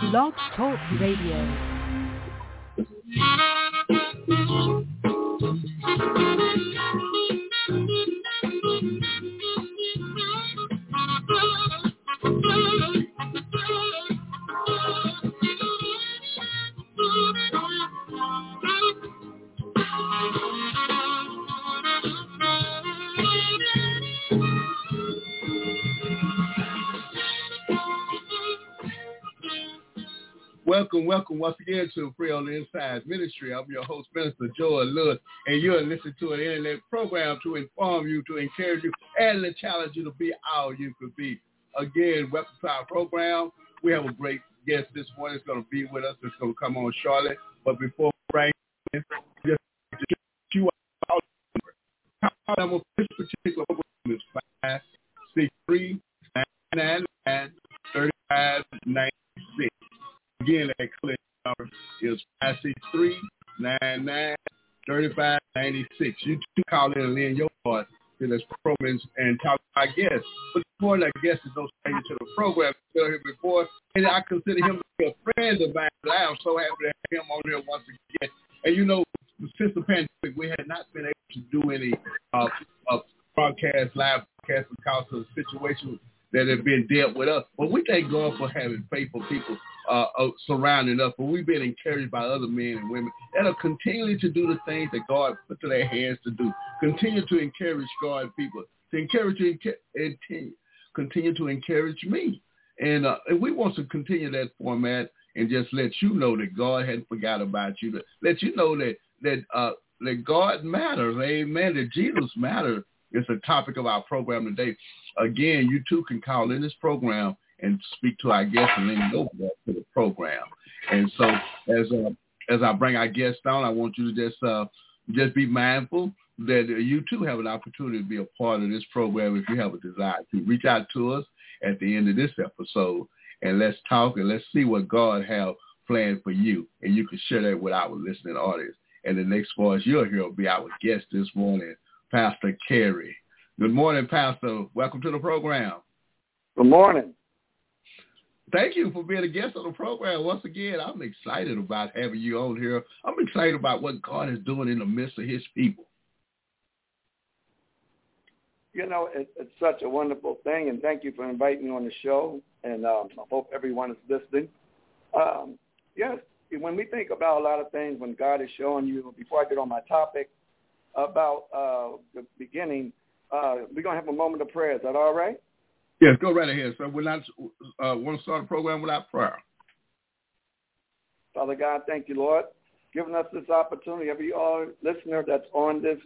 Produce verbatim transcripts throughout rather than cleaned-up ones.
Blog Talk Radio. Welcome, welcome once again to Free on the Inside Ministry. I'm your host, Minister Joel Lewis, and you're listening to an internet program to inform you, to encourage you, and to challenge you to be all you could be. Again, welcome to our program. We have a great guest this morning. It's going to be with us. It's going to come on shortly. But before Frank, just you out our number. This particular program is five six three nine nine nine thirty five nine six. Again, that clinic number is five six three, nine nine, three five nine six. You two call in and lend your voice to this program and talk to our guests. But more than our guests is no stranger to the program. I've been here before, and I consider him to be a friend of mine. I am so happy to have him on here once again. And you know, since the pandemic, we had not been able to do any uh, uh, broadcast, live broadcast because of the situation that have been dealt with us. But we thank God for having faithful people uh, uh, surrounding us. But we've been encouraged by other men and women that are continuing to do the things that God put to their hands to do. Continue to encourage God's people. To encourage you, continue, continue to encourage me. And, uh, and we want to continue that format and just let you know that God hadn't forgot about you. Let you know that that uh, that God matters. Amen. That Jesus matters. It's the topic of our program today. Again, you too can call in this program and speak to our guests and then go back to the program. And so as uh, as I bring our guests on, I want you to just uh, just be mindful that you too have an opportunity to be a part of this program if you have a desire to. Reach out to us at the end of this episode, and let's talk and let's see what God has planned for you. And you can share that with our listening audience. And the next voice you'll hear will be our guest this morning, Pastor Currie. Good morning, Pastor. Welcome to the program. Good morning. Thank you for being a guest on the program. Once again, I'm excited about having you on here. I'm excited about what God is doing in the midst of his people. You know, it, it's such a wonderful thing, and thank you for inviting me on the show, and um, I hope everyone is listening. Um, yes, when we think about a lot of things, when God is showing you, before I get on my topic, about uh, the beginning, uh, we're going to have a moment of prayer. Is that all right? Yes, go right ahead, sir. We're not uh, want to start a program without prayer. Father God, thank you, Lord, giving us this opportunity. Every all listener that's on this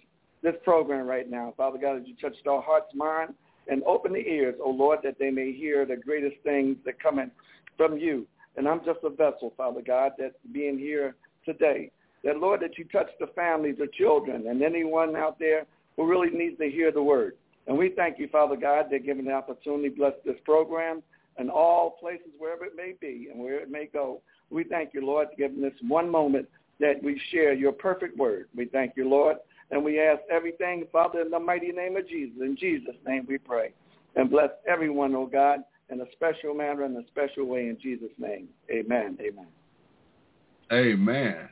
this program right now, Father God, that you touched our hearts, mind, and open the ears, oh Lord, that they may hear the greatest things that come in from you. And I'm just a vessel, Father God, that being here today, that, Lord, that you touch the families, the children, and anyone out there who really needs to hear the word. And we thank you, Father God, that giving the opportunity, bless this program and all places, wherever it may be and where it may go. We thank you, Lord, for giving this one moment that we share your perfect word. We thank you, Lord, and we ask everything, Father, in the mighty name of Jesus. In Jesus' name we pray. And bless everyone, oh God, in a special manner, in a special way, in Jesus' name. Amen. Amen. Amen.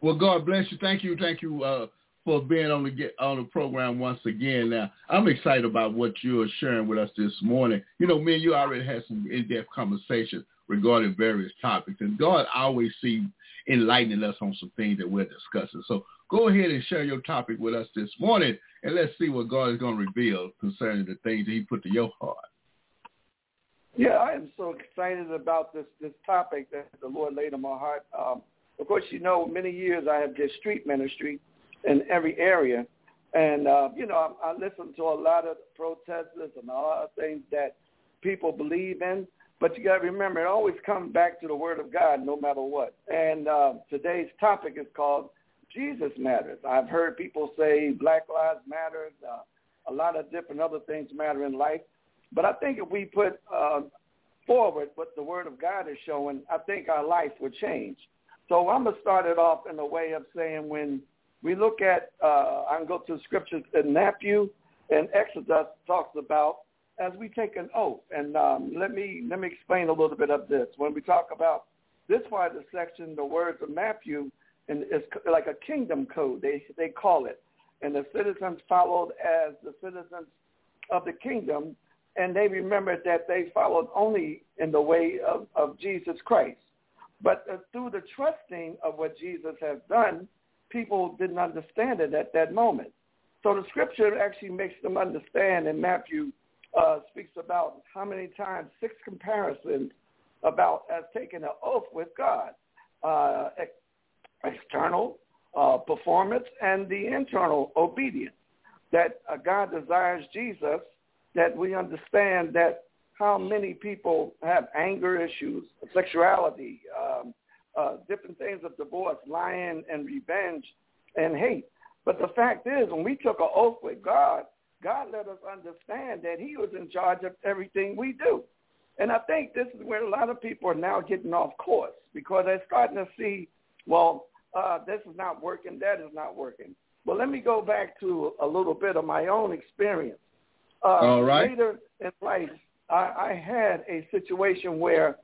Well, God bless you. Thank you. Thank you uh, for being on the get, on the program once again. Now, I'm excited about what you're sharing with us this morning. You know, me and you already had some in-depth conversations regarding various topics, and God always seems enlightening us on some things that we're discussing. So go ahead and share your topic with us this morning, and let's see what God is going to reveal concerning the things that he put to your heart. Yeah, I am so excited about this, this topic that the Lord laid on my heart. Um, Of course, you know, many years I have did street ministry in every area. And, uh, you know, I, I listen to a lot of protesters and a lot of things that people believe in. But you got to remember, it always comes back to the Word of God no matter what. And uh, today's topic is called Jesus Matters. I've heard people say Black Lives Matter, uh, a lot of different other things matter in life. But I think if we put uh, forward what the Word of God is showing, I think our life would change. So I'm going to start it off in a way of saying when we look at, uh, I can go to scriptures in Matthew and Exodus talks about as we take an oath. And um, let me let me explain a little bit of this. When we talk about this part of the section, the words of Matthew, and it's like a kingdom code, they they call it. And the citizens followed as the citizens of the kingdom, and they remembered that they followed only in the way of, of Jesus Christ. But uh, through the trusting of what Jesus has done, people didn't understand it at that moment. So the scripture actually makes them understand, and Matthew uh, speaks about how many times, six comparisons about as taking an oath with God, uh, ex- external uh, performance and the internal obedience, that uh, God desires Jesus, that we understand that how many people have anger issues, sexuality, um, uh, different things of divorce, lying and revenge and hate. But the fact is, when we took an oath with God, God let us understand that he was in charge of everything we do. And I think this is where a lot of people are now getting off course, because they're starting to see, well, uh, this is not working, that is not working. Well, let me go back to a little bit of my own experience. Uh, All right. Later in life, I, I had a situation where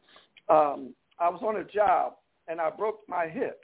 um, I was on a job and I broke my hip.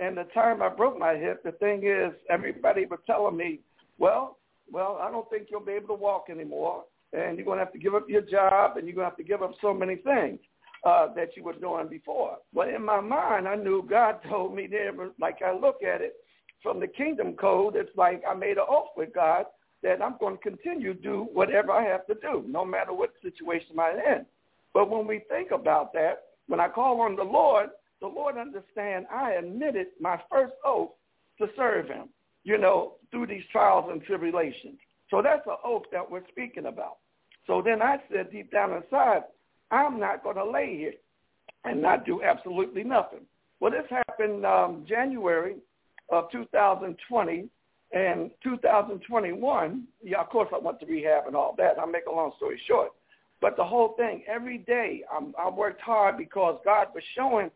And the time I broke my hip, the thing is, everybody was telling me, well, well, I don't think you'll be able to walk anymore, and you're going to have to give up your job, and you're going to have to give up so many things uh, that you were doing before. But in my mind, I knew God told me there, like I look at it, from the kingdom code, it's like I made an oath with God that I'm going to continue to do whatever I have to do, no matter what situation I'm in. But when we think about that, when I call on the Lord, the Lord understand I admitted my first oath to serve him, you know, through these trials and tribulations. So that's an oath that we're speaking about. So then I said deep down inside, I'm not going to lay here and not do absolutely nothing. Well, this happened um, January of two thousand twenty, and two thousand twenty-one, yeah, of course I went to rehab and all that. I'll make a long story short. But the whole thing, every day I'm, I worked hard because God was showing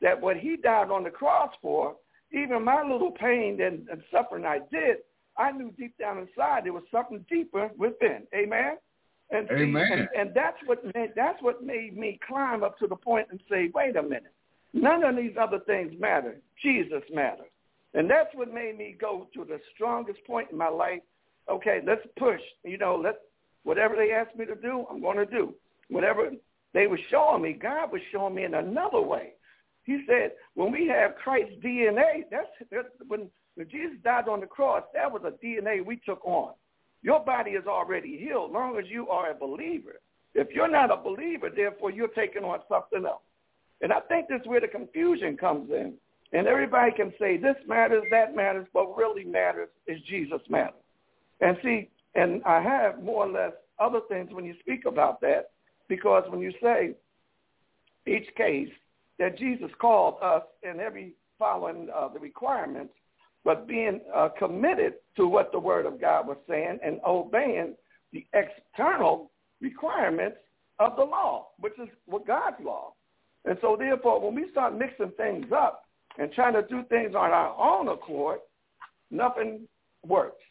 that what he died on the cross for, even my little pain and, and suffering I did, I knew deep down inside there was something deeper within. Amen? And, Amen. And, and that's what made, that's what made me climb up to the point and say, wait a minute, none of these other things matter. Jesus matters. And that's what made me go to the strongest point in my life. Okay, let's push. You know, let's, whatever they asked me to do, I'm going to do. Whatever they were showing me, God was showing me in another way. He said, when we have Christ's D N A, that's, that's when, when Jesus died on the cross, that was a D N A we took on. Your body is already healed as long as you are a believer. If you're not a believer, therefore you're taking on something else. And I think that's where the confusion comes in. And everybody can say this matters, that matters, but really matters is Jesus matters. And see, and I have more or less other things when you speak about that, because when you say each case, that Jesus called us in every following uh, the requirements, but being uh, committed to what the Word of God was saying and obeying the external requirements of the law, which is what God's law. And so therefore, when we start mixing things up and trying to do things on our own accord, nothing works.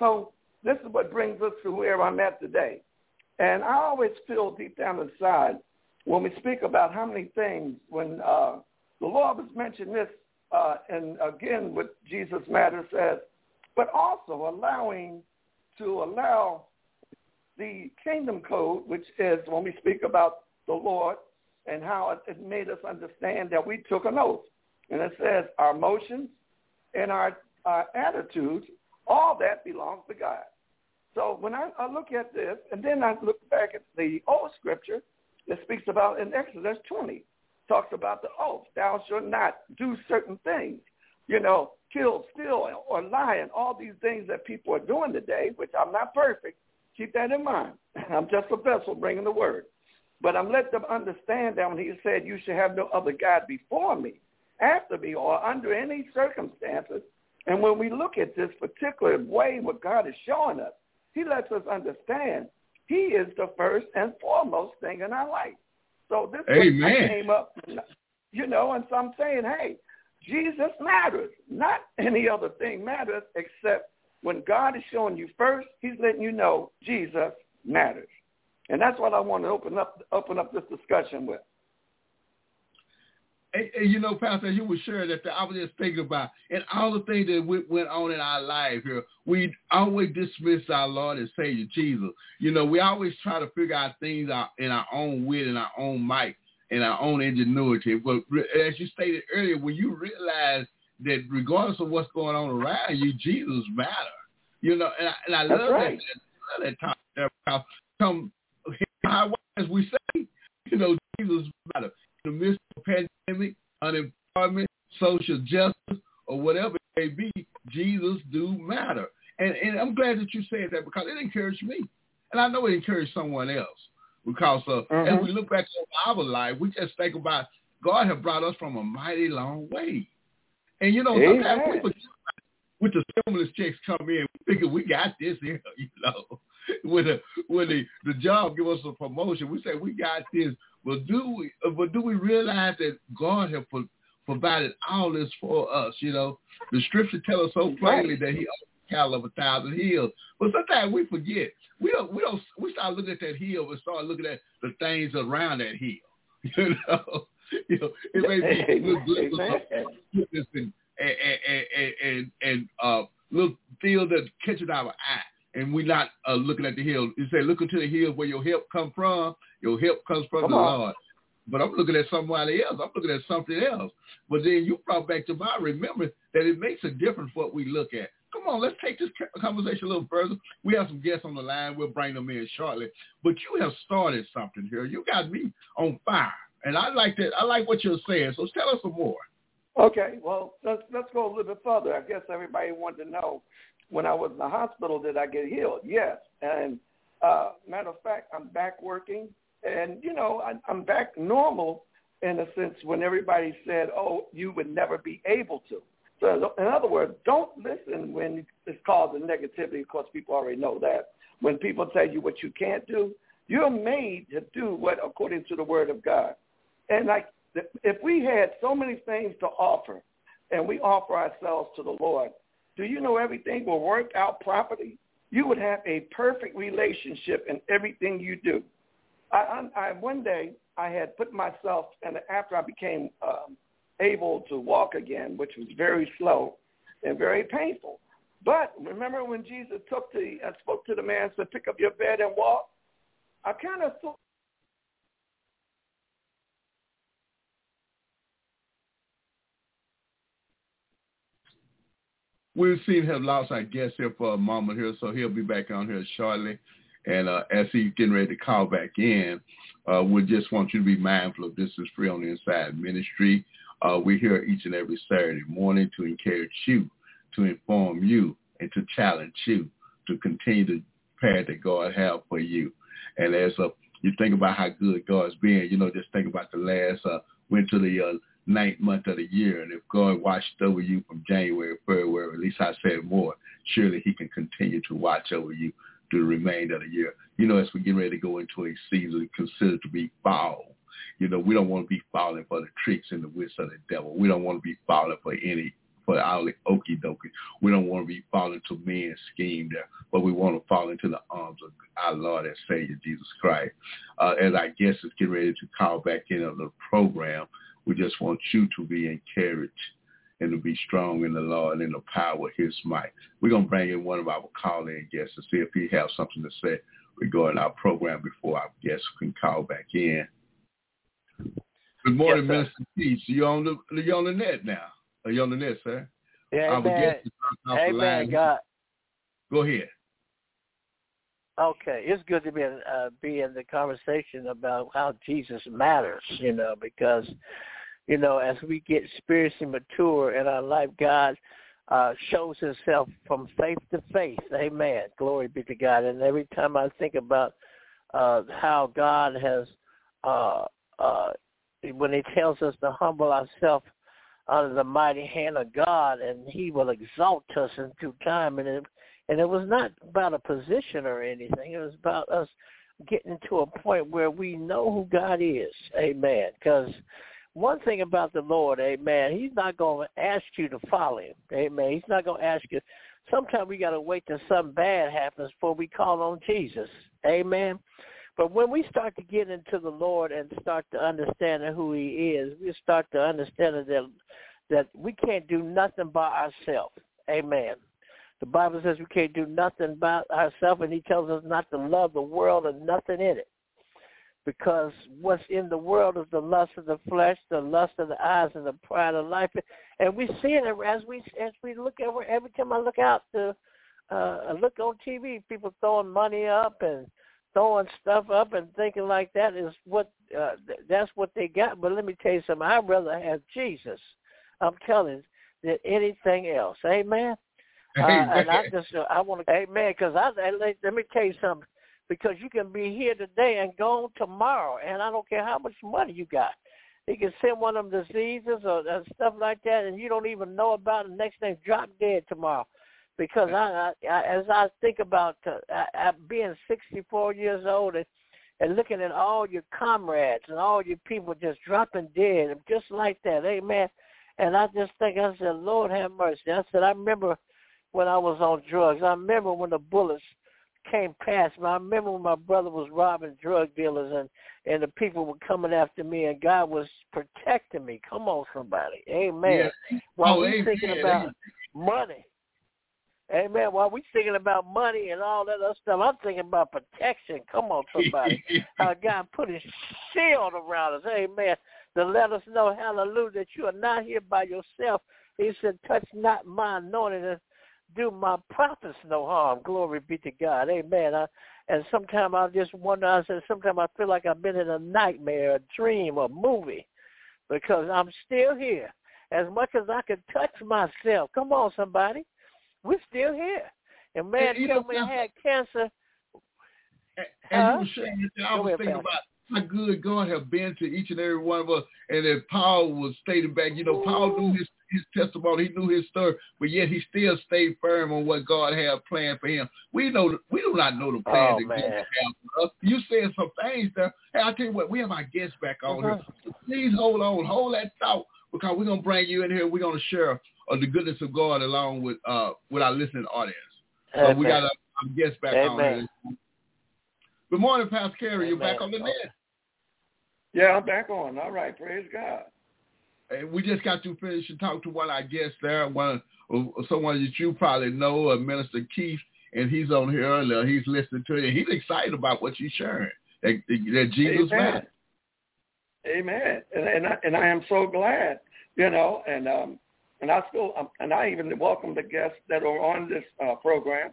So this is what brings us to where I'm at today. And I always feel deep down inside, when we speak about how many things, when uh, the Lord was mentioning this, uh, and again what Jesus Matters says, but also allowing to allow the kingdom code, which is when we speak about the Lord and how it made us understand that we took an oath. And it says our emotions and our, our attitudes, all that belongs to God. So when I, I look at this, and then I look back at the old scripture, it speaks about in Exodus twenty, talks about the oath, thou shalt not do certain things, you know, kill, steal, or lie, and all these things that people are doing today, which I'm not perfect. Keep that in mind. I'm just a vessel bringing the word. But I'm letting them understand that when he said you should have no other God before me, after me, or under any circumstances. And when we look at this particular way what God is showing us, he lets us understand he is the first and foremost thing in our life. So this came up, you know, and so I'm saying, hey, Jesus matters. Not any other thing matters except when God is showing you first, he's letting you know Jesus matters. And that's what I want to open up open up this discussion with. And, and you know, Pastor, you were sharing that I was just thinking about, and all the things that went, went on in our life here, we always dismiss our Lord and Savior, Jesus. You know, we always try to figure out things out in our own wit, in our own might, in our own ingenuity. But as you stated earlier, when you realize that regardless of what's going on around you, Jesus matters. You know, and I, and I love right. that. I love that topic. That about come, as we say, you know, Jesus matters. In the midst of pandemic, unemployment, social justice, or whatever it may be, Jesus do matter. And and I'm glad that you said that because it encouraged me. And I know it encouraged someone else. Because uh, mm-hmm. as we look back on our life, we just think about God has brought us from a mighty long way. And, you know, Amen. sometimes we forget with the stimulus checks come in, we think we got this here, you know. When the, when the, the job give us a promotion, we say we got this. But do we, but do we realize that God has provided all this for us? You know, the scripture tells us so plainly that He owns the cattle of a thousand hills. But sometimes we forget. We don't. We don't. We start looking at that hill and start looking at the things around that hill. You know, you know it may be little glimpses and and and, and, and uh, little fields that catches our eye. And we're not uh, looking at the hill. You say, look into the hill where your help come from. Your help comes from come the on. Lord. But I'm looking at somebody else. I'm looking at something else. But then you brought back to my remembrance that it makes a difference what we look at. Come on, let's take this conversation a little further. We have some guests on the line. We'll bring them in shortly. But you have started something here. You got me on fire. And I like that. I like what you're saying. So tell us some more. Okay. Well, let's, let's go a little bit further. I guess everybody wanted to know. When I was in the hospital, did I get healed? Yes. And uh, matter of fact, I'm back working. And, you know, I, I'm back normal in a sense when everybody said, oh, you would never be able to. So in other words, don't listen when it's causing negativity. Of course, people already know that. When people tell you what you can't do, you're made to do what according to the word of God. And like if we had so many things to offer and we offer ourselves to the Lord, do you know everything will work out properly? You would have a perfect relationship in everything you do. I, I, I one day I had put myself, and after I became um, able to walk again, which was very slow and very painful. But remember when Jesus took the I spoke to the man, said, "Pick up your bed and walk." I kind of thought. We seem to have lost our guest here for a moment here, so he'll be back on here shortly. And uh, as he's getting ready to call back in, uh, we just want you to be mindful of this is Free on the Inside Ministry. Uh, we're here each and every Saturday morning to encourage you, to inform you, and to challenge you to continue the path that God has for you. And as uh, you think about how good God's been, you know, just think about the last uh, went to the uh, ninth month of the year, and if God watched over you from January, February, at least I said more, surely he can continue to watch over you through the remainder of the year. You know, as we get ready to go into a season considered to be fall, you know, we don't want to be falling for the tricks and the wits of the devil. We don't want to be falling for any, for all the okie dokie. We don't want to be falling to men's scheme there, but we want to fall into the arms of our Lord and Savior, Jesus Christ. Uh, as our guest is getting ready to call back in on the program, we just want you to be encouraged and to be strong in the Lord and in the power of his might. We're going to bring in one of our call-in guests to see if he has something to say regarding our program before our guests can call back in. Good morning, yes, Minister Keith. You're on the, you're on the net now. Are you on the net, sir? Yeah, amen. Amen, God. Go ahead. Okay, it's good to be in, uh, be in the conversation about how Jesus matters, you know, because, you know, as we get spiritually mature in our life, God uh, shows himself from faith to faith. Amen. Glory be to God. And every time I think about uh, how God has, uh, uh, when he tells us to humble ourselves under the mighty hand of God, and he will exalt us in due time. And it, and it was not about a position or anything. It was about us getting to a point where we know who God is. Amen. Because one thing about the Lord, amen, he's not going to ask you to follow him. Amen. He's not going to ask you Sometimes we got to wait till something bad happens before we call on Jesus. Amen. But when we start to get into the Lord and start to understand who he is, we start to understand that that we can't do nothing by ourselves. Amen. The Bible says we can't do nothing by ourselves, and he tells us not to love the world and nothing in it. Because what's in the world is the lust of the flesh, the lust of the eyes, and the pride of life. And we see it as we as we look at it. Every time I look out, to, uh, I look on T V, people throwing money up and throwing stuff up and thinking like that is what uh, that's what they got. But let me tell you something. I'd rather have Jesus, I'm telling you, than anything else. Amen. Uh, and I just I want to amen because I let me tell you something. Because you can be here today and gone tomorrow, and I don't care how much money you got. You can send one of them diseases or uh, stuff like that, and you don't even know about it. The next thing, drop dead tomorrow. Because I, I, as I think about uh, I, I being sixty-four years old and, and looking at all your comrades and all your people just dropping dead, just like that, amen. And I just think, I said, Lord have mercy. I said, I remember when I was on drugs. I remember when the bullets came past me. I remember when my brother was robbing drug dealers and, and the people were coming after me and God was protecting me. Come on, somebody. Amen. Yeah. While oh, we're thinking about money. Amen. While we're thinking about money and all that other stuff, I'm thinking about protection. Come on, somebody. How God put his shield around us. Amen. To let us know, hallelujah, that you are not here by yourself. He said, touch not my anointing, do my prophets no harm. Glory be to God. Amen. I, and sometimes I just wonder, I said, sometimes I feel like I've been in a nightmare, a dream, a movie, because I'm still here. As much as I could touch myself, come on, somebody, we're still here. And man, you know, I had cancer. As huh? you were saying, I was thinking about how good God have been to each and every one of us. And as Paul was stated back, you know, Ooh. Paul knew this. His testimony, he knew his story, but yet he still stayed firm on what God had planned for him. We know we do not know the plan oh, that God has for us. You said some things there. Hey, I tell you what, we have our guests back on mm-hmm. here. Please hold on, hold that thought, because we're gonna bring you in here. We're gonna share uh, the goodness of God along with uh, with our listening audience. So we got our, our guests back Amen. on here. Good morning, Pastor Currie. You're back on the net. Yeah, I'm back on. All right, praise God. And we just got to finish and talk to one of our guests there, one someone that you probably know, uh, Minister Keith, and he's on here earlier. He's listening to it. And he's excited about what you're sharing, that, that Jesus Matters. Amen. And and I, and I am so glad, you know. And um and I still um, and I even welcome the guests that are on this uh, program.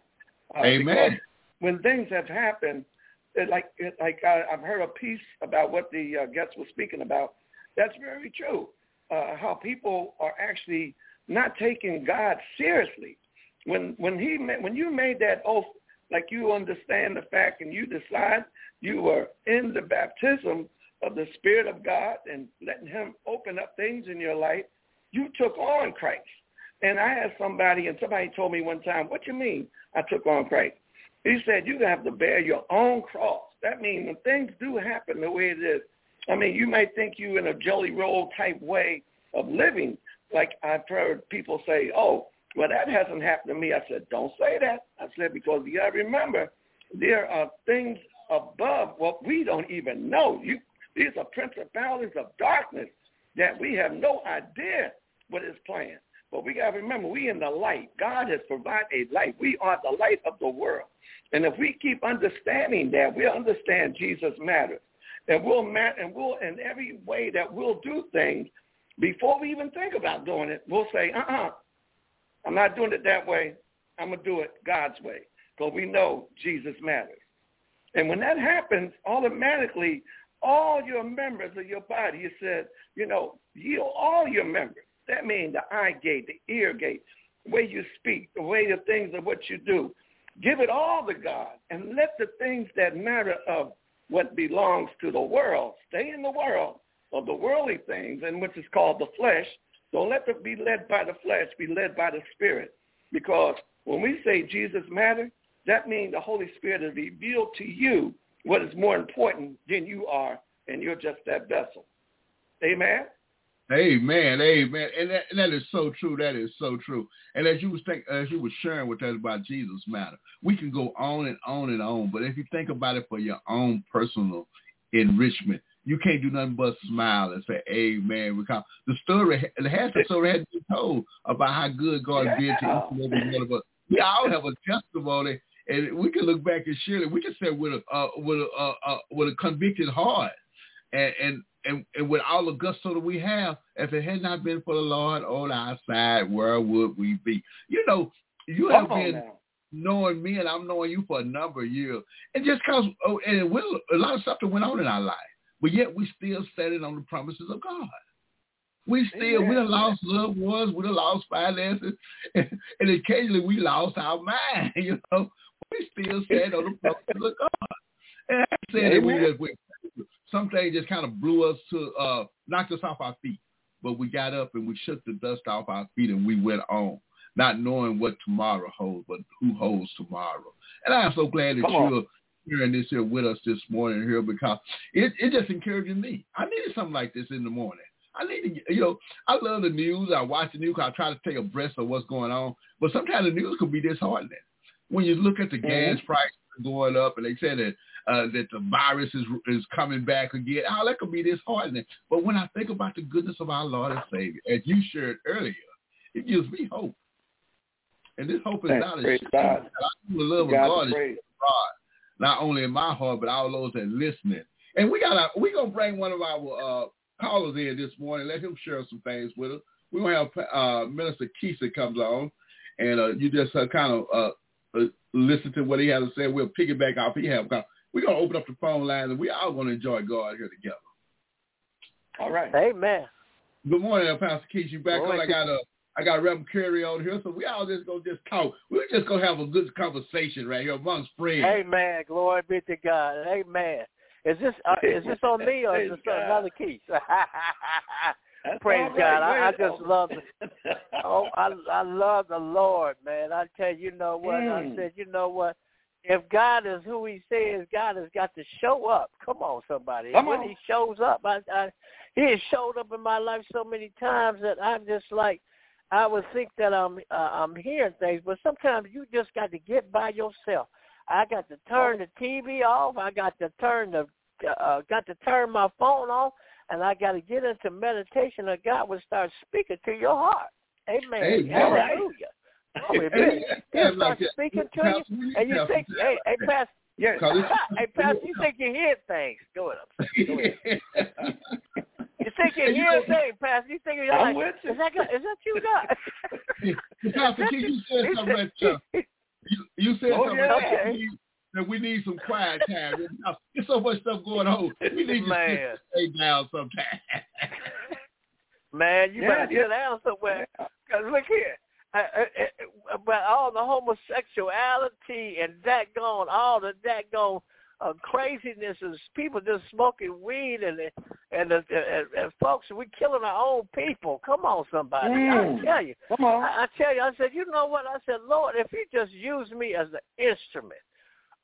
Uh, Amen. When things have happened, it like it, like I, I've heard a piece about what the uh, guests were speaking about. That's very true. Uh, how people are actually not taking God seriously. When when he when you made that oath, like you understand the fact and you decide you were in the baptism of the Spirit of God and letting him open up things in your life, you took on Christ. And I had somebody, and somebody told me one time, what you mean I took on Christ? He said, you have to bear your own cross. That means when things do happen the way it is, I mean, you may think you in a jelly roll type way of living. Like I've heard people say, oh, well, that hasn't happened to me. I said, don't say that. I said, because you got to remember, there are things above what we don't even know. You, these are principalities of darkness that we have no idea what is planned. But we got to remember, we in the light. God has provided a light. We are the light of the world. And if we keep understanding that, we'll understand Jesus Matters. And we'll, and we'll, in every way that we'll do things, before we even think about doing it, we'll say, uh-uh, I'm not doing it that way. I'm going to do it God's way, because we know Jesus Matters. And when that happens, automatically, all your members of your body, you said, you know, yield all your members. That means the eye gate, the ear gate, the way you speak, the way the things of what you do. Give it all to God and let the things that matter of what belongs to the world, stay in the world of the worldly things, and which is called the flesh. Don't let them be led by the flesh, be led by the Spirit. Because when we say Jesus Matters, that means the Holy Spirit has revealed to you what is more important than you are, and you're just that vessel. Amen? Amen, amen. And that, and that is so true. That is so true. And as you was think, as you were sharing with us about Jesus Matter, we can go on and on and on. But if you think about it for your own personal enrichment, you can't do nothing but smile and say, amen. Because the story, the half the story had to be told about how good God yeah. did to each and every one of us. We all have a testimony, and we can look back and share it. We can say with a uh, with a uh, uh, with a convicted heart, and and. And, and with all the gusto that we have, if it had not been for the Lord on our side, where would we be? You know, you have Come been knowing me, and I'm knowing you for a number of years. And just because, oh, and we, a lot of stuff that went on in our life, but yet we still standing on the promises of God. We still, yeah. we done lost loved ones, we done lost finances, and, and occasionally we lost our mind, you know. We still stand on the promises of God. And I said that we just went. Some things just kind of blew us to, uh, knocked us off our feet. But we got up and we shook the dust off our feet and we went on, not knowing what tomorrow holds, but who holds tomorrow. And I'm so glad that you're hearing this here with us this morning here, because it, it just encouraged me. I needed something like this in the morning. I need to, you know, I love the news. I watch the news. I try to take a breath of what's going on. But sometimes the news can be disheartening. When you look at the mm-hmm. gas price going up, and they said that uh, that the virus is is coming back again. Oh, that could be disheartening. But when I think about the goodness of our Lord and Savior, as you shared earlier, it gives me hope. And this hope is Thanks, not a God. I the love God of God is God, not only in my heart, but all those that are listening. And we got we gonna bring one of our uh, callers in this morning. Let him share some things with us. We are gonna have uh, Minister Keith that comes on, and uh, you just uh, kind of. Uh, Uh, listen to what he has to say. We'll piggyback off. He have. We're going to open up the phone lines, and we all going to enjoy God here together. All right. Amen. Good morning, Pastor Keith. You back up? I got a, I got Reverend Currie on here, so we all just going to just talk. We're just going to have a good conversation right here amongst friends. Amen. Glory be to God. Amen. Is this uh, is this on me or is this on another Keith? Praise God. I, I just love it. Oh, I, I love the Lord, man. I tell you, you know what? Mm. I said, you know what? If God is who he says, God has got to show up. Come on, somebody. Come and when on. he shows up, I, I, he has showed up in my life so many times that I'm just like, I would think that I'm, uh, I'm hearing things, but sometimes you just got to get by yourself. I got to turn the T V off. I got to turn the, uh, got to turn my phone off. And I got to get into meditation, or God will start speaking to your heart. Amen. Amen. Hallelujah. Glory be. He'll start speaking to you, and you think, hey, hey, Pastor, yes. hey, Pastor, you think you hear things? Go ahead. Go ahead. You think you hear things, Pastor? You think you're like, is that, is that you, God? Pastor, you said something right there. You said something right there. That we need some quiet time. There's so much stuff going on. We need Man. to stay down sometime. Man, you yeah, better yeah. sit down somewhere. Because look here, about all the homosexuality and daggone, all the daggone uh, craziness and people just smoking weed and and, and, and and folks, we killing our own people. Come on, somebody. Mm. I tell you. Come on. I, I tell you, I said, you know what? I said, Lord, if you just use me as an instrument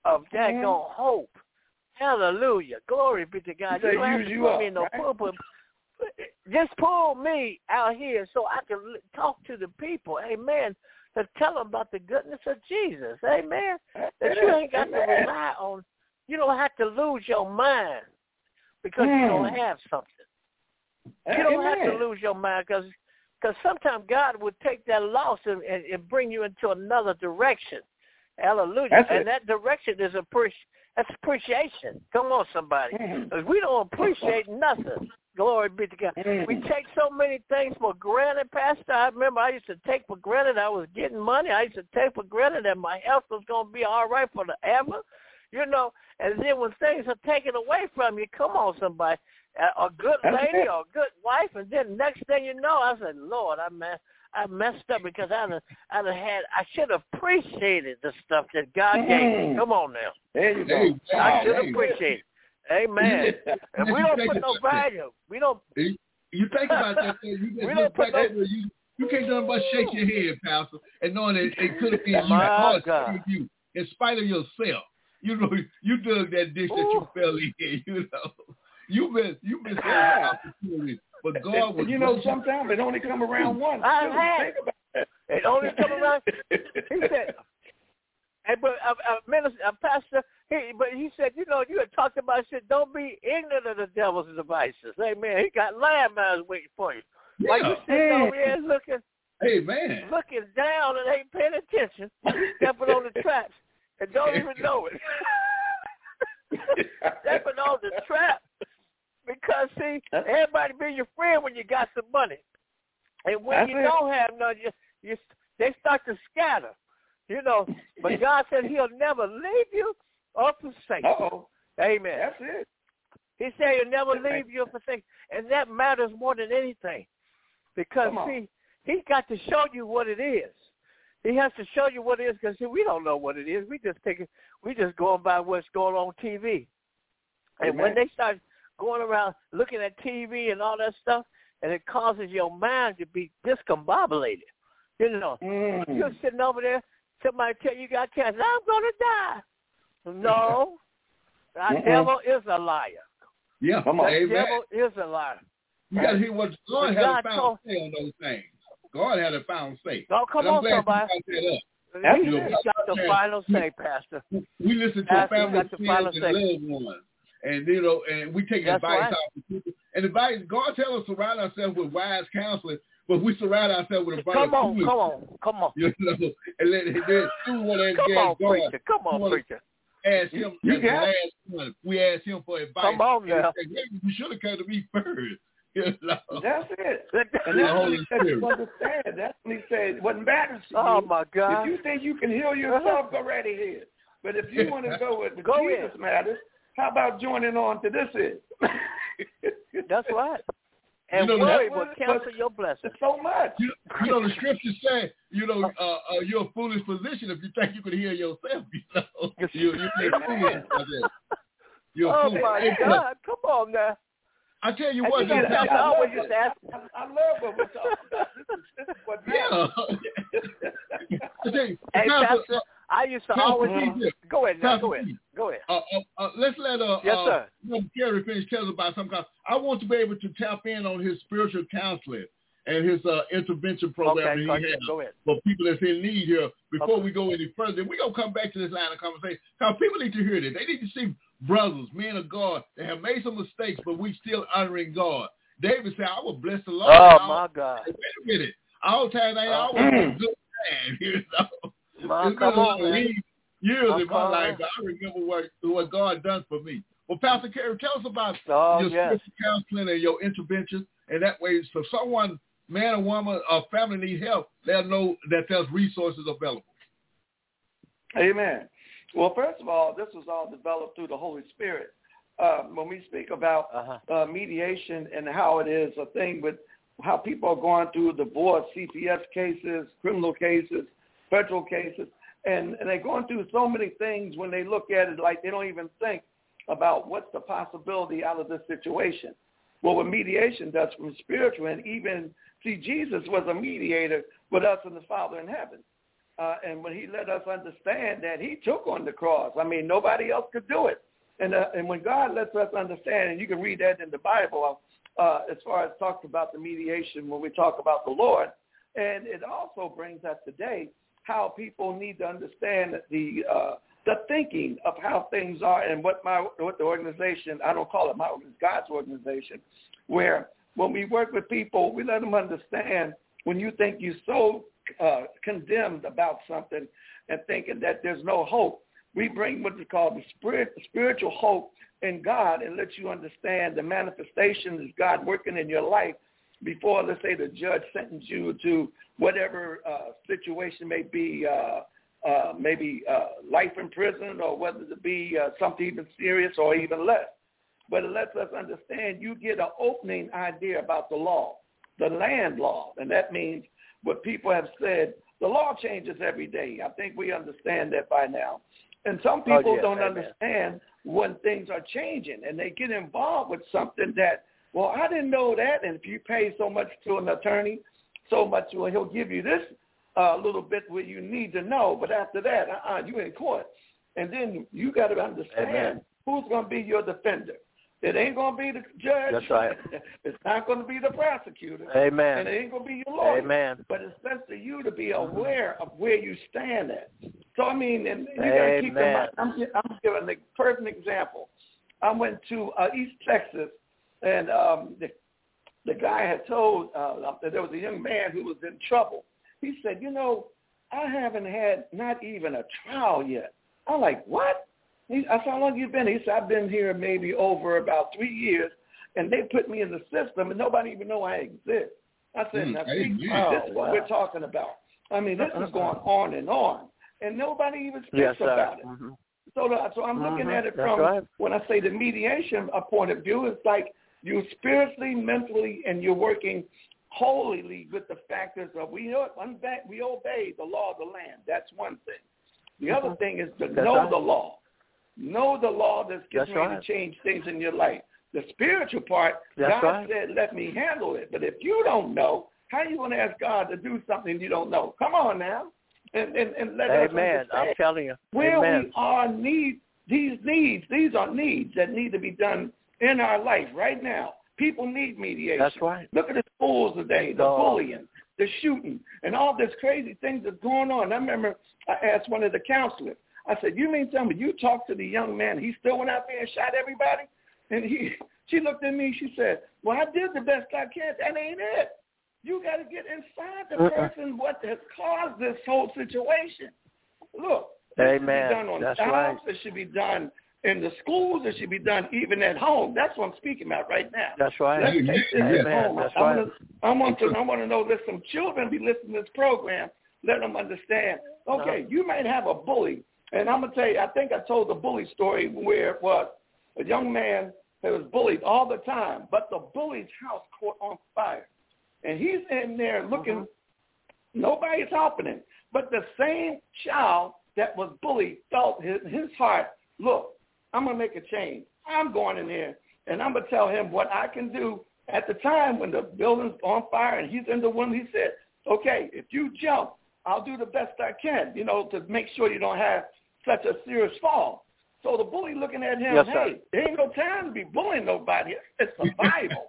of that mm-hmm. gone hope. Hallelujah. Glory be to God. You ain't put me in no pulpit. Just pull me out here so I can talk to the people. Amen. To tell them about the goodness of Jesus. Amen. That you ain't got Amen. to rely on. You don't have to lose your mind because mm. you don't have something. You don't Amen. have to lose your mind because because sometimes God will take that loss and, and, and bring you into another direction. Hallelujah. That's and it. That direction is appreci- that's appreciation. Come on, somebody. Because we don't appreciate nothing. Glory be to God. We take so many things for granted, Pastor. I remember I used to take for granted I was getting money. I used to take for granted that my health was going to be all right for the ever. You know, and then when things are taken away from you, come on, somebody. A, a good that's lady it. or a good wife. And then next thing you know, I said, Lord, I'm mad. I messed up because I done, I done had I should have appreciated the stuff that God mm. gave me. Come on now, there you go. There I should there appreciate. It. Amen. And we don't put no value. We don't. You think about that thing. You just look back over. You you can't do but shake your head, Pastor, and knowing that it could have been you, you, in spite of yourself. You know, you dug that ditch Ooh. that you fell in. You know, you missed you missed yeah. every opportunity But God was. You know, sometimes it only come around once. I you know, had think about that. It only come around. He said, "Hey, but a, a minister, a pastor." He, but he said, "You know, you had talked about shit. Don't be ignorant of the devil's devices." Amen. He got landmines waiting for you. Yeah. Like you sitting over here looking, hey man, looking down and ain't paying attention, stepping on the traps and don't even know it. Stepping on the trap. Because, see, everybody be your friend when you got some money. And when That's you it. don't have none, you, you, they start to scatter, you know. But God said he'll never leave you or forsake you. Uh-oh. Amen. That's it. He said he'll never leave you or forsake you. And that matters more than anything. Because, see, he's got to show you what it is. He has to show you what it is because, see, we don't know what it is. We just take it, we just going by what's going on T V. And Amen. when they start going around looking at T V and all that stuff, and it causes your mind to be discombobulated. You know, mm. you're sitting over there, somebody tell you, you got cancer, I'm going to die. No, the mm-hmm. devil is a liar. Yeah, come on, the devil is a liar. You got to hear what God had found say on those things. God had a final say. Oh, come on, somebody. He got the final say, Pastor. We listen to family friends and loved ones. And, you know, and we take That's advice right. out of people. And advice, God tells us to surround ourselves with wise counseling, but we surround ourselves with a brother. Come on, come on, come on. You know, and let the student want to come on, God. preacher, come on, preacher. Ask him. You got it. We asked him for advice. Come on now. Said, hey, you should have come to me first. You know? That's it. And that's what he said. Understand? That's what he said. What matters to oh, you. Oh my God! If you think you can heal yourself, go right ahead. But if you want to go with the go Jesus in. Matters. How about joining on to this is? That's right. And you know, worry will cancel your blessings. So much. You, you know, the scriptures say, you know, uh, uh, you're a foolish physician if you think you can heal yourself. You know, you, you can't fool yourself. You're oh, foolish. my hey, God. Come on now. I tell you what. You know, I, I, love just I, I love what we're talking about. This is what matters. Yeah. I tell you. Hey, Pastor, I used to Pastor always Keith, go ahead now, go ahead, go ahead. Uh, uh, uh, let's let uh, yes, uh, Mister Currie finish telling us about some kind. I want to be able to tap in on his spiritual counseling and his uh, intervention program okay, that he has go ahead. for people that's in need here. Before okay. we go any further, we're going to come back to this line of conversation. Now, people need to hear this. They need to see brothers, men of God, that have made some mistakes, but we still honoring God. David said, I will bless the Lord. Oh, my I'll, God. Wait a minute. All time, I always do good time, you know. Mom, it's been a lot of years I'm in my life, but I remember what, what God done for me. Well, Pastor Currie, tell us about oh, your yes. spiritual counseling and your intervention, and that way, so someone, man or woman, or family need help, they'll know that there's resources available. Amen. Well, first of all, this was all developed through the Holy Spirit. Uh, when we speak about uh-huh. uh, mediation and how it is a thing with how people are going through divorce, C P S cases, criminal cases, federal cases, and, and they're going through so many things when they look at it like they don't even think about what's the possibility out of this situation. Well, what mediation does from spiritual, and even, see, Jesus was a mediator with us and the Father in heaven. Uh, and when he let us understand that, he took on the cross. I mean, nobody else could do it. And uh, and when God lets us understand, and you can read that in the Bible, uh, as far as talks about the mediation when we talk about the Lord, and it also brings us today how people need to understand the uh, the thinking of how things are and what my what the organization, I don't call it my organization, God's organization, where when we work with people, we let them understand when you think you're so uh, condemned about something and thinking that there's no hope, we bring what we call the spirit, spiritual hope in God and let you understand the manifestation of God working in your life before, let's say, the judge sentenced you to whatever uh, situation may be, uh, uh, maybe uh, life in prison or whether it be uh, something even serious or even less. But it lets us understand you get an opening idea about the law, the land law, and that means what people have said, the law changes every day. I think we understand that by now. And some people oh, yes, don't amen. understand when things are changing, and they get involved with something that, well, I didn't know that, and if you pay so much to an attorney, so much, well, he'll give you this uh, little bit where you need to know, but after that, uh-uh, you're in court. And then you got to understand Amen. who's going to be your defender. It ain't going to be the judge. That's right. It's not going to be the prosecutor. Amen. And it ain't going to be your lawyer. Amen. But it's best for you to be aware of where you stand at. So, I mean, and you got to keep in mind, I'm, I'm giving a perfect example. I went to uh, East Texas, and um, the, the guy had told uh, that there was a young man who was in trouble. He said, you know, I haven't had not even a trial yet. I'm like, what? He, I said, how long you been here? He said, I've been here maybe over about three years, and they put me in the system, and nobody even know I exist. I said, mm, now, see, oh, this is what wow. we're talking about. I mean, this is going on and on, and nobody even speaks yes, about it. Mm-hmm. So, so I'm looking mm-hmm. at it from, right. when I say the mediation point of view, it's like you spiritually, mentally, and you're working holily with the factors of we, we obey the law of the land. That's one thing. The mm-hmm. other thing is to that's know right. the law. Know the law that's getting that's ready right. to change things in your life. The spiritual part, that's God right. said, let me handle it. But if you don't know, how are you going to ask God to do something you don't know? Come on now. And, and, and let Amen. Us understand. I'm telling you. Where Amen. we are need, these needs, these are needs that need to be done in our life right now. People need mediation. That's right. Look at the schools today, the oh. bullying, the shooting, and all this crazy things that's going on. I remember I asked one of the counselors, I said, you mean tell me you talked to the young man, he still went out there and shot everybody? And he, she looked at me, she said, well, I did the best I can. That ain't it. You got to get inside the uh-uh. person what has caused this whole situation. Look, it should be done on That's jobs. Right. It should be done in the schools. It should be done even at home. That's what I'm speaking about right now. That's right. Let's take this home. That's I, right. I want to, I want to know that some children be listening to this program. Let them understand, okay, no. you might have a bully. And I'm going to tell you, I think I told the bully story where it was a young man that was bullied all the time, but the bully's house caught on fire. And he's in there looking, mm-hmm. nobody's helping him. But the same child that was bullied felt in his, his heart, look, I'm going to make a change. I'm going in there, and I'm going to tell him what I can do. At the time when the building's on fire and he's in the room, he said, okay, if you jump, I'll do the best I can, you know, to make sure you don't have such a serious fall. So the bully looking at him, yes, hey, there ain't no time to be bullying nobody. It's survival.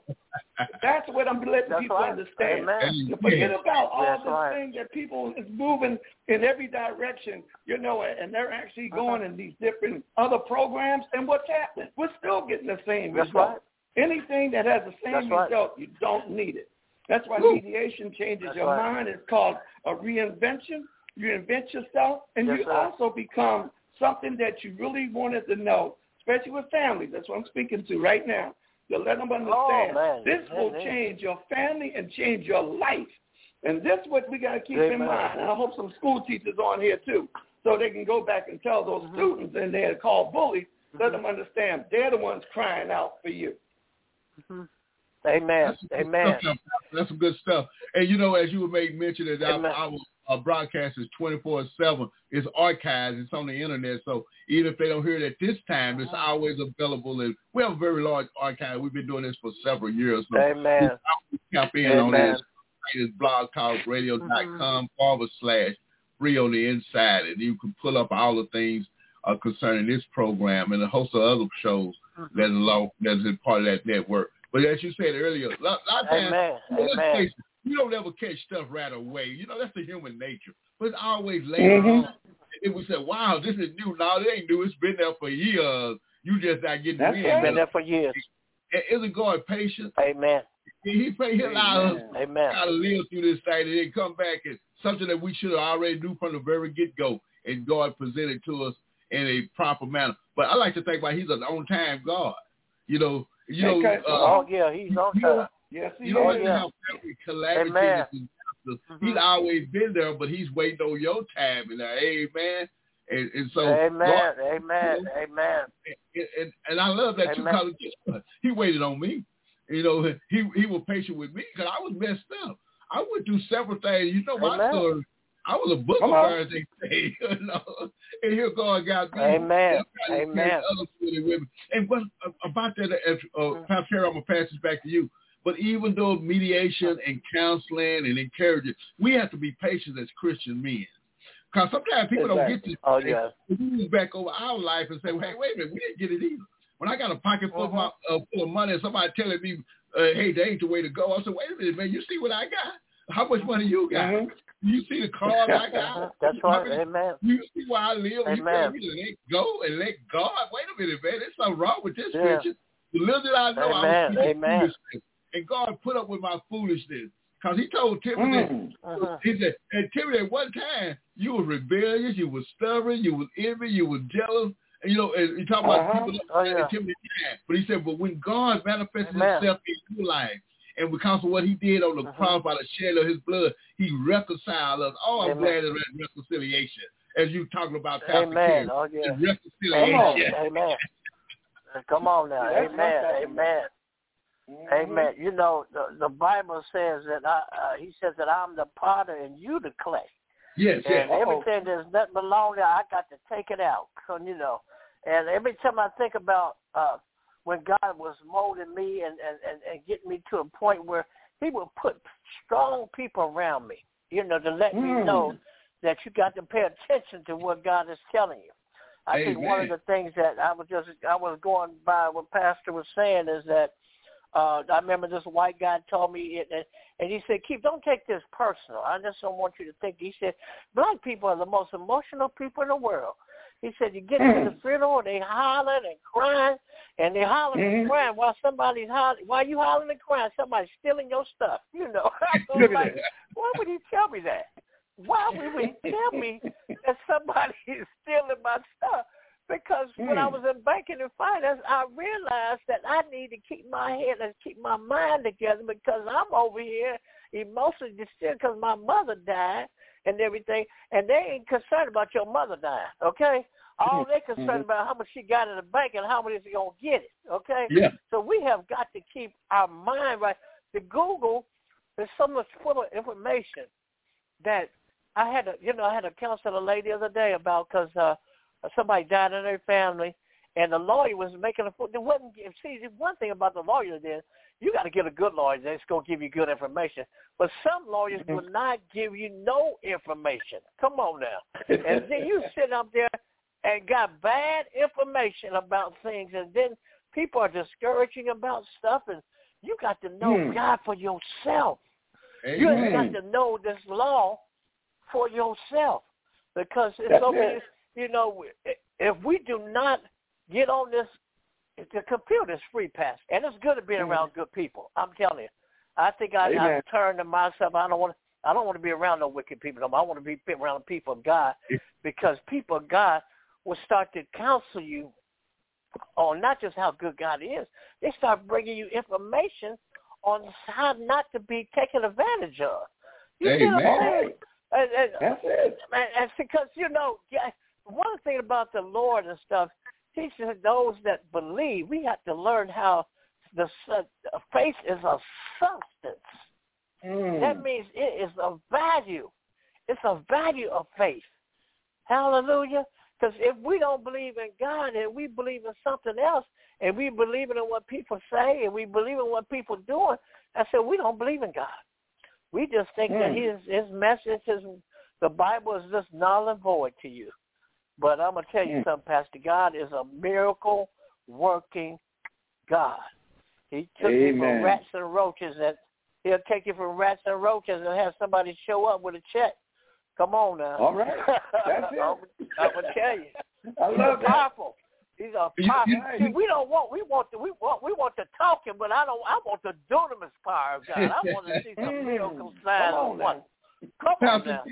That's what I'm letting That's people right. understand. Amen. Forget about all That's the right. things that people is moving in every direction, you know, and they're actually going uh-huh. in these different other programs. And what's happening? We're still getting the same That's result. Right. Anything that has the same That's result, right. you don't need it. That's why Woo. mediation changes That's your right. mind. It's called a reinvention. You invent yourself, and yes, you sir. also become something that you really wanted to know, especially with families. That's what I'm speaking to right now, to let them understand oh, this yeah, will yeah. change your family and change your life. And that's what we got to keep yeah, in man. mind. And I hope some school teachers are on here, too, so they can go back and tell those mm-hmm. students in there called bullies, mm-hmm. let them understand they're the ones crying out for you. Mm-hmm. Amen. That's Amen. Stuff. That's some good stuff. And, you know, as you would make mention that I, I was Uh, broadcast is twenty-four seven. It's archived. It's on the internet. So even if they don't hear it at this time, it's always available. And we have a very large archive. We've been doing this for several years. So Amen. Tap in Amen. on this. It's blog talk radio dot com mm-hmm. forward slash free on the inside. And you can pull up all the things uh, concerning this program and a host of other shows mm-hmm. that's, along, that's in part of that network. But as you said earlier, a lot of times, Amen. you don't ever catch stuff right away. You know, that's the human nature. But it's always later mm-hmm. on. And we say, wow, this is new. No, it ain't new. It's been there for years. You just not getting that's in. It's right. been there for years. Isn't God patient? Amen. He, he allowed us to live through this thing and then come back. It's something that we should have already knew from the very get-go. And God presented to us in a proper manner. But I like to think about he's an on-time God. You know, you know. Uh, oh, yeah, he's on-time. Yes, he you know, is. How family collaborative is mm-hmm. He's always been there, but he's waiting on your time. And amen. And, and so, amen, Lord, amen, you know, amen. And, and, and I love that amen. you call it. He waited on me. You know, he he was patient with me because I was messed up. I went through several things. You know my amen. story. I was a book burner, they say. You know, and here God got me. Amen, amen. And what about that? Uh, uh, Pastor Currie, I'm gonna pass this back to you. But even though mediation and counseling and encouragement, we have to be patient as Christian men. Because sometimes people exactly. don't get this. Oh, yeah. We move back over our life and say, well, hey, wait a minute, we didn't get it either. When I got a pocket full, uh-huh. of, my, uh, full of money and somebody telling me, uh, hey, that ain't the way to go, I said, wait a minute, man, you see what I got? How much money you got? Mm-hmm. You see the cars I got? That's right, I mean, amen. You see where I live? Amen. You tell me to let go and let God. Wait a minute, man, there's something wrong with this yeah. picture. The little did I know, amen. I was amen. And God put up with my foolishness. Because he told Timothy, mm, uh-huh. he said, and Timothy, at one time, you were rebellious, you were stubborn, you were envy, you were jealous. And, you know, and you talk about uh-huh. people oh, yeah. Timothy died. But he said, but when God manifested amen. himself in your life, and because of what he did on the uh-huh. cross by the shed of his blood, he reconciled us. Oh, I'm amen. glad of that reconciliation. As you talking about Pastor Currie, oh, yeah. reconciliation. Come on, amen. Come on now. Amen. Amen. Mm-hmm. Amen. You know, the, the Bible says that I, uh, he says that I'm the potter and you the clay. Yes, yes. And uh-oh. everything that's nothing belong there, I got to take it out. So, you know, and every time I think about uh, when God was molding me and, and, and, and getting me to a point where he would put strong people around me, you know, to let mm. me know that you got to pay attention to what God is telling you. I amen. think one of the things that I was just, I was going by what Pastor was saying is that, Uh, I remember this white guy told me, it, and, and he said, Keith, don't take this personal. I just don't want you to think. He said, black people are the most emotional people in the world. He said, you get mm-hmm. to the funeral, they hollering and crying, and they hollering mm-hmm. and crying while somebody's hollering. While you hollering and crying, somebody's stealing your stuff. You know, I was like, why would he tell me that? Why would he tell me that somebody is stealing my stuff? Because when mm. I was in banking and finance, I realized that I need to keep my head and keep my mind together because I'm over here emotionally distraught because my mother died and everything, and they ain't concerned about your mother dying, okay? All they concerned mm-hmm. about how much she got in the bank and how much is she going to get it, okay? Yeah. So we have got to keep our mind right. The Google is so much full of information that I had a, you know, I had a counselor lady the other day about because uh, – somebody died in their family, and the lawyer was making a fool. There wasn't, see, one thing about the lawyer then, you got to get a good lawyer that's going to give you good information. But some lawyers mm-hmm. will not give you no information. Come on now. And then you sit up there and got bad information about things, and then people are discouraging about stuff, and you got to know mm. God for yourself. Amen. You got to know this law for yourself because it's that's so many it. You know, if we do not get on this, the computer's free, Pastor, and it's good to be around good people. I'm telling you, I think I, I turn to myself. I don't want. I don't want to be around no wicked people. No more. I want to be around people of God, because people of God will start to counsel you on not just how good God is. They start bringing you information on how not to be taken advantage of. You amen. Know what I'm saying? And, and, that's it. And, and because you know. Yeah, one thing about the Lord and stuff, he says those that believe, we have to learn how the uh, faith is a substance. Mm. That means it is a value. It's a value of faith. Hallelujah. Because if we don't believe in God and we believe in something else and we believe in what people say and we believe in what people are doing, I said we don't believe in God. We just think mm. that his, his message, his, the Bible is just null and void to you. But I'm going to tell you something, Pastor. God is a miracle-working God. He took amen. You from rats and roaches. And he'll take you from rats and roaches and have somebody show up with a check. Come on now. All right. That's it. I'm going to tell you. I love He's that. Powerful. He's a powerful. See, we don't want, we want, the, we want, we want the talking, but I don't, I want the dunamis power of God. I want to see some miracle signs on one. Come on now.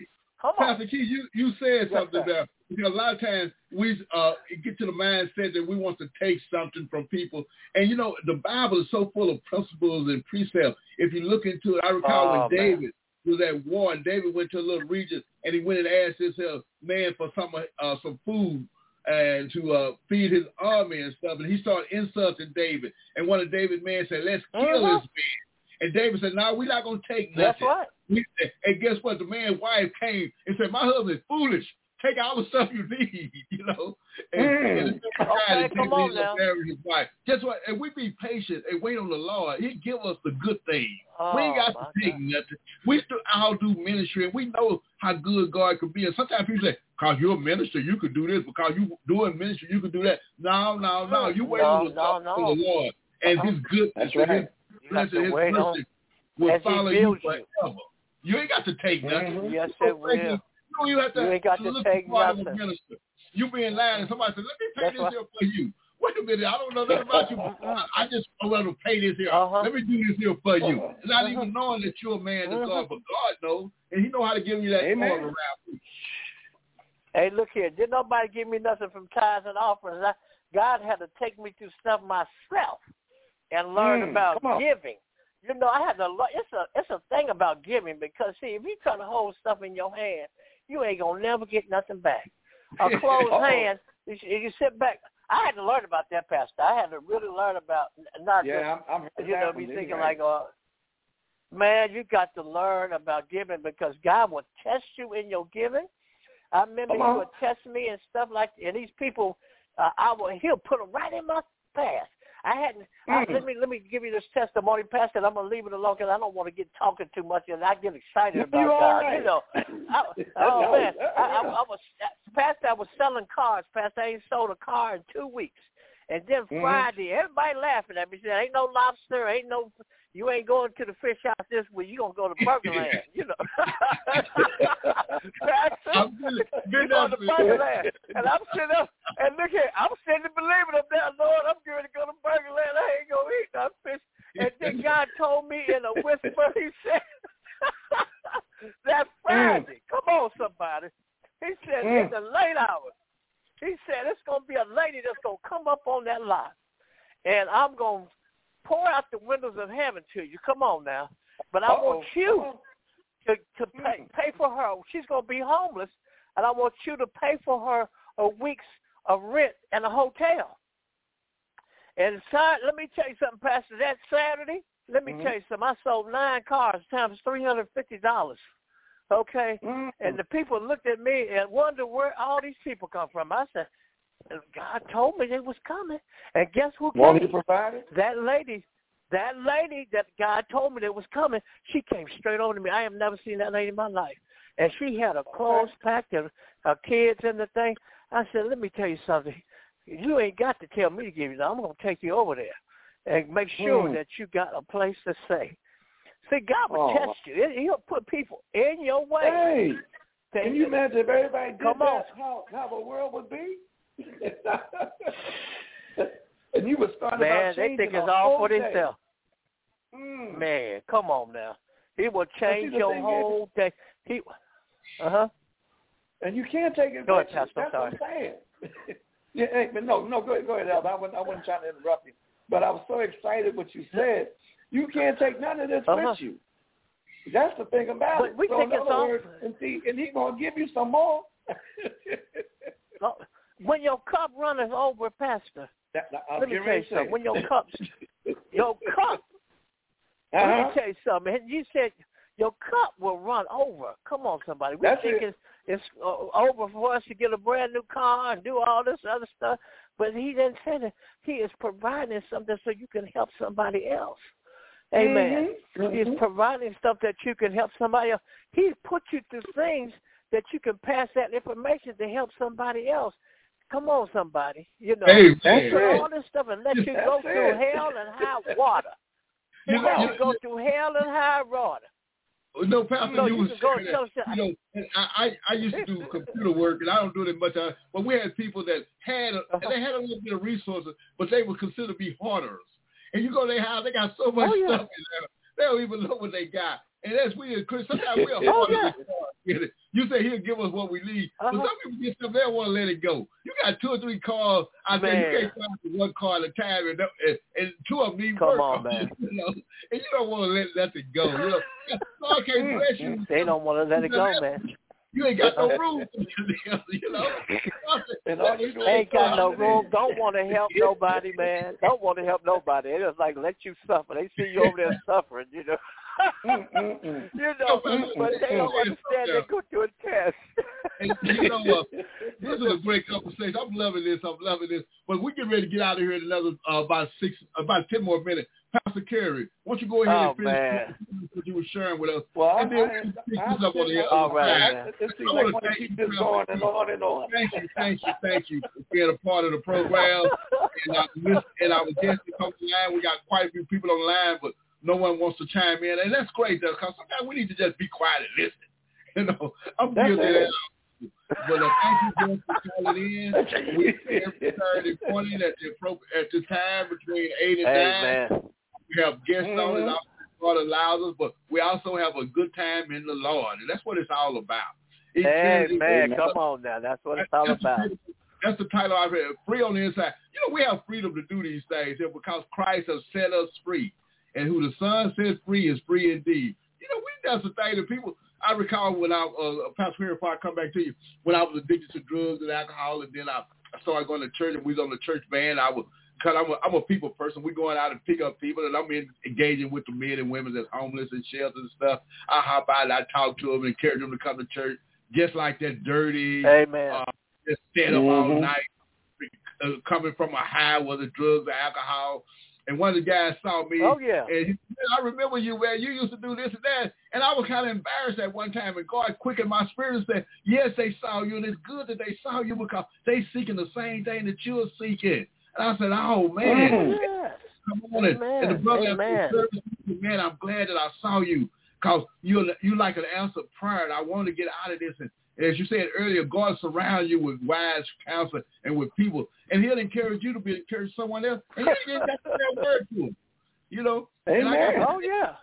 Come on. Pastor Keith, you, you said something there. Because a lot of times we uh, get to the mindset that we want to take something from people. And, you know, the Bible is so full of principles and precepts. If you look into it, I recall oh, when man. David was at war, and David went to a little region, and he went and asked this uh, man for some uh, some food and to uh, feed his army and stuff. And he started insulting David. And one of David's men said, let's kill mm-hmm. this man. And David said, no, we're not going to take nothing. That's right. We, and guess what? The man's wife came and said, my husband is foolish. Take all the stuff you need, you know. And, mm. and okay, come on now. His wife. Guess what? And we be patient and wait on the Lord. He give us the good thing. Oh, we ain't got to take God. Nothing. We still all do ministry, and we know how good God can be. And sometimes people say, because you're a minister, you could do this. Because you doing ministry, you could do that. No, no, no. You wait no, on the, no, no. the Lord and His goodness That's and right. His blessing, His mercy will follow you forever. You. you ain't got to take nothing. Mm-hmm. Yes, it will. You don't even have to, you ain't got to, to take nothing. You being lying, and somebody says, "Let me pay That's this here for you." Wait a minute, I don't know nothing about you. I just want to pay this here. Uh-huh. Let me do this here for you. It's not even knowing that you're a man to God, but God knows, and He know how to give you that around you. Hey, look here. Didn't nobody give me nothing from tithes and offerings. I, God had to take me through stuff myself and learn mm, about giving. You know, I had to. It's a it's a thing about giving because see, if you try to hold stuff in your hand, you ain't gonna never get nothing back. A closed hand, if you, you sit back. I had to learn about that, Pastor. I had to really learn about not yeah, just, I'm, I'm you know, be thinking right? like, oh, man, you got to learn about giving because God will test you in your giving. I remember Come He on. would test me and stuff like that. And these people, uh, I would, He'll put them right in my path. I hadn't, mm-hmm. I, let me let me give you this testimony, Pastor, and I'm going to leave it alone because I don't want to get talking too much and I get excited about You're God. Right. You know, I, oh, no, man, no. I, I, I was, Pastor, I was selling cars, Pastor. I ain't sold a car in two weeks. And then mm-hmm. Friday, everybody laughing at me, said, ain't no lobster, ain't no, you ain't going to the fish house this week. You're going to go to Burgerland, you know. Pastor, you're going to Burgerland. And I'm sitting up, and look here, I'm sitting believing up there, Lord, I'm going to go to Burgerland. I ain't going to eat no fish. And then God told me in a whisper, He said, that Friday, mm. come on, somebody. He said, mm. in the late hours. He said, it's going to be a lady that's going to come up on that lot, and I'm going to pour out the windows of heaven to you. Come on now. But I Uh-oh. want you to, to pay, pay for her. She's going to be homeless, and I want you to pay for her a week's of rent and a hotel. And so, let me tell you something, Pastor. That Saturday, let me mm-hmm. tell you something. I sold nine cars times three hundred fifty dollars. Okay, mm-hmm. and the people looked at me and wondered where all these people come from. I said, God told me they was coming, and guess who came? Wanted to provide it? That lady, that lady that God told me that was coming, she came straight over to me. I have never seen that lady in my life, and she had her clothes packed and her kids and the thing. I said, let me tell you something. You ain't got to tell me to give you that. I'm going to take you over there and make sure mm-hmm. that you got a place to stay. See, God will oh. test you. He'll put people in your way. Hey, can you imagine if everybody did Come that, on. How, how the world would be? And you would start Man, about changing Man, they think it's all for themselves. Mm. Man, come on now. He will change your whole is, day. He, uh-huh. And you can't take it back. That's what I'm saying. yeah, hey, but no, no, go ahead, go ahead, Al. I wasn't, I wasn't trying to interrupt you. But I was so excited what you said. You can't take none of this uh-huh. with you. That's the thing about but it. We so think in other words, and see, and He gonna give you some more. When your cup runneth over, Pastor. That, that, let me tell you something. When your cup, your cup. Uh-huh. Let me tell you something. You said your cup will run over. Come on, somebody. We That's think it. it's, it's uh, over for us to get a brand new car and do all this other stuff, but He didn't say that. He is providing something so you can help somebody else. Amen. Mm-hmm. Mm-hmm. He's providing stuff that you can help somebody else. He's put you through things that you can pass that information to help somebody else. Come on, somebody. You know, hey, that's all this stuff and let you that's go it. through hell and high water. You, you know, you go through hell and high water. No, Pastor, you, know, you, you was saying that. Yourself. You know, I, I I used to do computer work, and I don't do it much. I, but we had people that had a, uh-huh. they had a little bit of resources, but they were considered to be hoarders. And you go to their house, they got so much oh, yeah. stuff in there. They don't even know what they got. And that's weird. Sometimes we're oh, yeah. You say He'll give us what we need. Uh-huh. But some people get stuff, they don't want to let it go. You got two or three cars out there. You can't find one car at a time. And, and, and two of them need Come work. On, man. You know? And you don't want to let nothing go. You know? God can't bless you. They don't want to let it go, man. You ain't got no room, you know. Ain't got no room. Don't want to help nobody, man. Don't want to help nobody. They just like let you suffer. They see you over there suffering, you know. you know, but they don't understand. They go through a test. And, you know, uh, this is a great conversation. I'm loving this. I'm loving this. But we get ready to get out of here in another uh, about six, about ten more minutes. Pastor Currie, why don't you go ahead oh, and finish what you were sharing with us? Well, and then we pick this up on the other all right, side. It seems like want to keep this going and on and on. Thank you, thank you, thank you for being a part of the program. and, our, and our guests that come to line, we got quite a few people on the line, but no one wants to chime in. And that's great, though, because sometimes we need to just be quiet and listen. You know, I'm guilty of that. But uh, thank you for calling in. We every Saturday morning at the at the time between eight and hey, nine. Man. We have guests mm-hmm. on, and our God allows us, but we also have a good time in the Lord, and that's what it's all about. It hey, man, come up. on now. That's what it's all that's about. The, that's the title I've had, Free on the Inside. You know, we have freedom to do these things here because Christ has set us free, and who the Son sets free is free indeed. You know, we that's the thing that people... I recall when I, uh, Pastor Currie, before I come back to you, when I was addicted to drugs and alcohol, and then I, I started going to church, and we was on the church band. I was, cause I'm a, I'm a people person. We're going out and pick up people, and I'm in, engaging with the men and women that's homeless and shelters and stuff. I hop out and I talk to them and encourage them to come to church, just like that dirty, Amen. Uh, just staying up mm-hmm. all night, uh, coming from a high, whether drugs or alcohol. And one of the guys saw me. Oh, yeah. And he said, I remember you, man. You used to do this and that. And I was kind of embarrassed at one time. And God quickened my spirit and said, yes, they saw you. And it's good that they saw you because they seeking the same thing that you're seeking. And I said, oh, man. Oh, yeah. Come on. Amen. And the brother, Amen. man, I'm glad that I saw you because you're, you're like an answer prayer. And I want to get out of this. And as you said earlier, God surrounds you with wise counsel and with people. And he'll encourage you to be encouraged someone else. And he didn't got that word to him. You know? Amen. I, oh, yeah.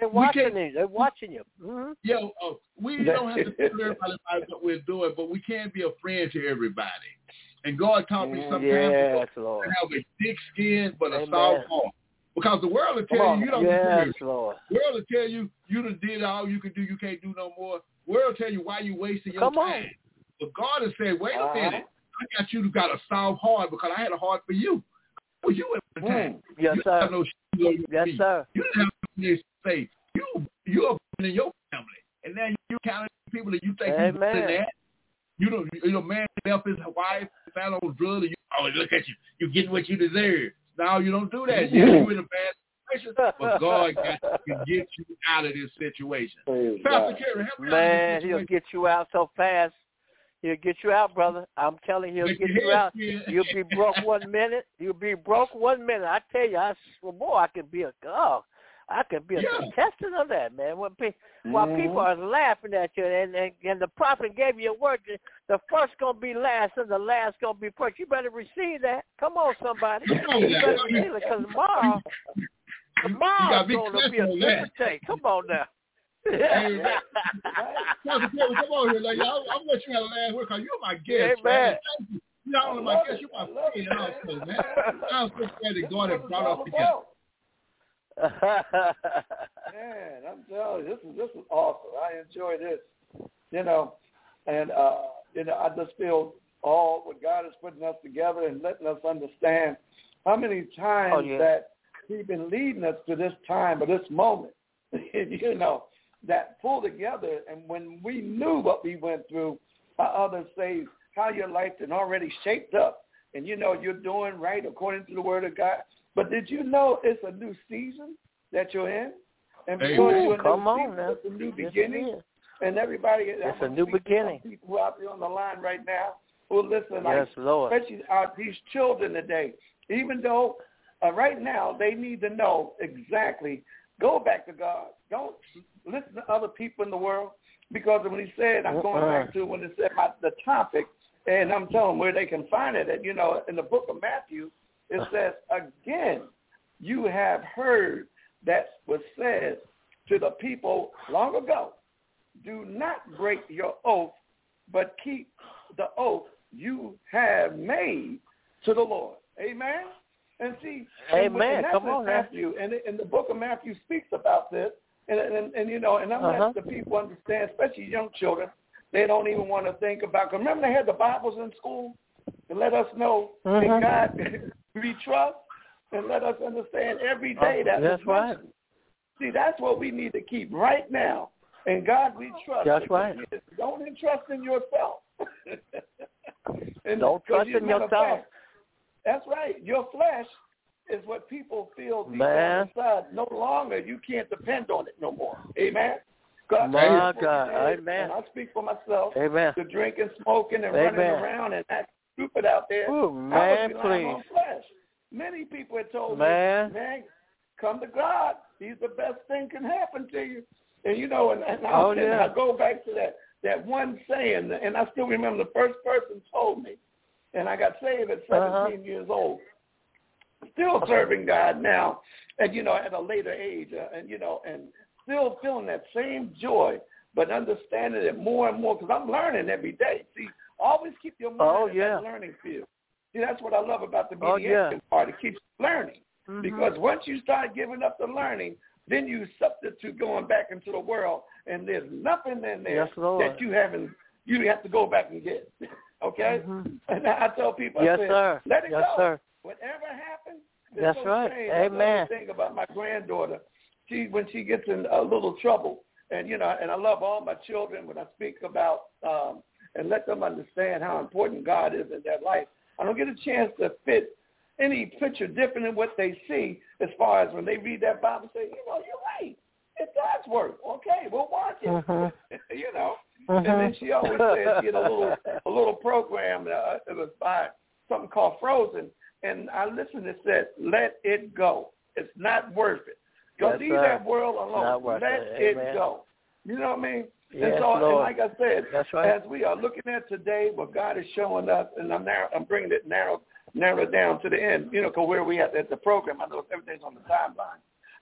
They're watching you. They're watching you. Mm-hmm. Yeah. Uh, we don't have to tell everybody about what we're doing, but we can be a friend to everybody. And God taught me sometimes yes, to have a thick skin but a Amen. soft heart. Because the world will tell you you don't yes, do Lord. The world will tell you you done did all you could do. You can't do no more. The world will tell you why you wasting your Come time. On. But God has said, wait uh-huh. a minute. I got you to got a soft heart because I had a heart for you. For you at the time. Yes, you sir. Have no shoes on your yes, feet. Sir. You didn't have nothing to say. You, you're in your family. And now you're counting people that you think you're doing that. You know, you know, man left his wife, found on drugs, and you, oh, look at you. You're getting what you deserve. No, you don't do that. You're in a bad situation, but God got to get you out of this situation. Please, Pastor Currie, help me Man, out he'll get you out so fast. He'll get you out, brother. I'm telling you, he'll get you out. You'll be broke one minute. You'll be broke one minute. I tell you, I well, boy, I could be a oh, I could be a yeah. contestant of that, man. When pe- mm-hmm. while people are laughing at you, and, and, and the prophet gave you a word, the first gonna be last, and the last gonna be first. You better receive that. Come on, somebody. You better receive it, because tomorrow, tomorrow's gonna be a different day. Come on now. Hey, right. Pastor Currie, come on here, like y'all. I'm glad you had a last word because you're my guest. Amen. Man. Thank you. You're not only my guest, you're my friend also, man. I'm so glad that God has brought us together. Man, I'm telling you, this is this is awesome. I enjoy this, you know, and uh, you know, I just feel all what God is putting us together and letting us understand how many times oh, yeah. that He's been leading us to this time or this moment, you know. That pull together, and when we knew what we went through, how others say how your life is already shaped up, and you know you're doing right according to the word of God. But did you know it's a new season that you're in? And before Amen. you're Come on, season, man. It's a new beginning. Yes, and everybody, it's a new beginning. People who are out there on the line right now who are listening, yes, like, Lord. especially our these children today, even though uh, right now they need to know exactly. Go back to God. Don't listen to other people in the world, because when he said, I'm going back to when it said about the topic, and I'm telling them where they can find it. And, you know, in the book of Matthew, it says, again, you have heard that was said to the people long ago, do not break your oath, but keep the oath you have made to the Lord. Amen? And see, Amen. And come on, Matthew, and, and the book of Matthew speaks about this, and, and, and you know, and I'm uh-huh. asking people understand, especially young children, they don't even want to think about. Cause remember, they had the Bibles in school to let us know uh-huh. that God we trust and let us understand every day that. That's right. See, that's what we need to keep right now. And God, we trust. That's right. Don't entrust in yourself. and don't trust in yourself. Fact, that's right. Your flesh is what people feel deep down inside. No longer, you can't depend on it no more. Amen. God, my God. Amen. I speak for myself. Amen. The drinking, smoking, and Amen. running around and acting stupid out there. Ooh, man, I was relying on flesh. Many people had told man. me, man, come to God. He's the best thing can happen to you. And, you know, and, and, I, oh, and yeah. I go back to that, that one saying, and I still remember the first person told me, and I got saved at seventeen uh-huh. years old. Still serving God now, and, you know, at a later age, uh, and, you know, and still feeling that same joy, but understanding it more and more, because I'm learning every day. See, always keep your mind oh, in yeah. that learning field. See, that's what I love about the mediation oh, yeah. part. It keeps learning, mm-hmm. because once you start giving up the learning, then you substitute going back into the world, and there's nothing in there yes, that you haven't, you have to go back and get, okay? Mm-hmm. And I tell people, yes, I said, sir. let it yes, go. Sir. Whatever happens, that's so right. Strange. Amen. The thing about my granddaughter, she when she gets in a little trouble, and you know, and I love all my children when I speak about um, and let them understand how important God is in their life. I don't get a chance to fit any picture different than what they see as far as when they read that Bible, say, you know, you're right. It does work. Okay, we'll watch it. Uh-huh. you know, uh-huh. and then she always says she had a little a little program. Uh, it was by something called Frozen. And I listened and said, let it go. It's not worth it. Go yes, leave sir. that world alone. Let it, it go. You know what I mean? Yes, and so, and like I said, That's right. as we are looking at today, what God is showing us, and I'm narrow, I'm bringing it narrow, narrowed down to the end, you know, because where we at at the program, I know everything's on the timeline.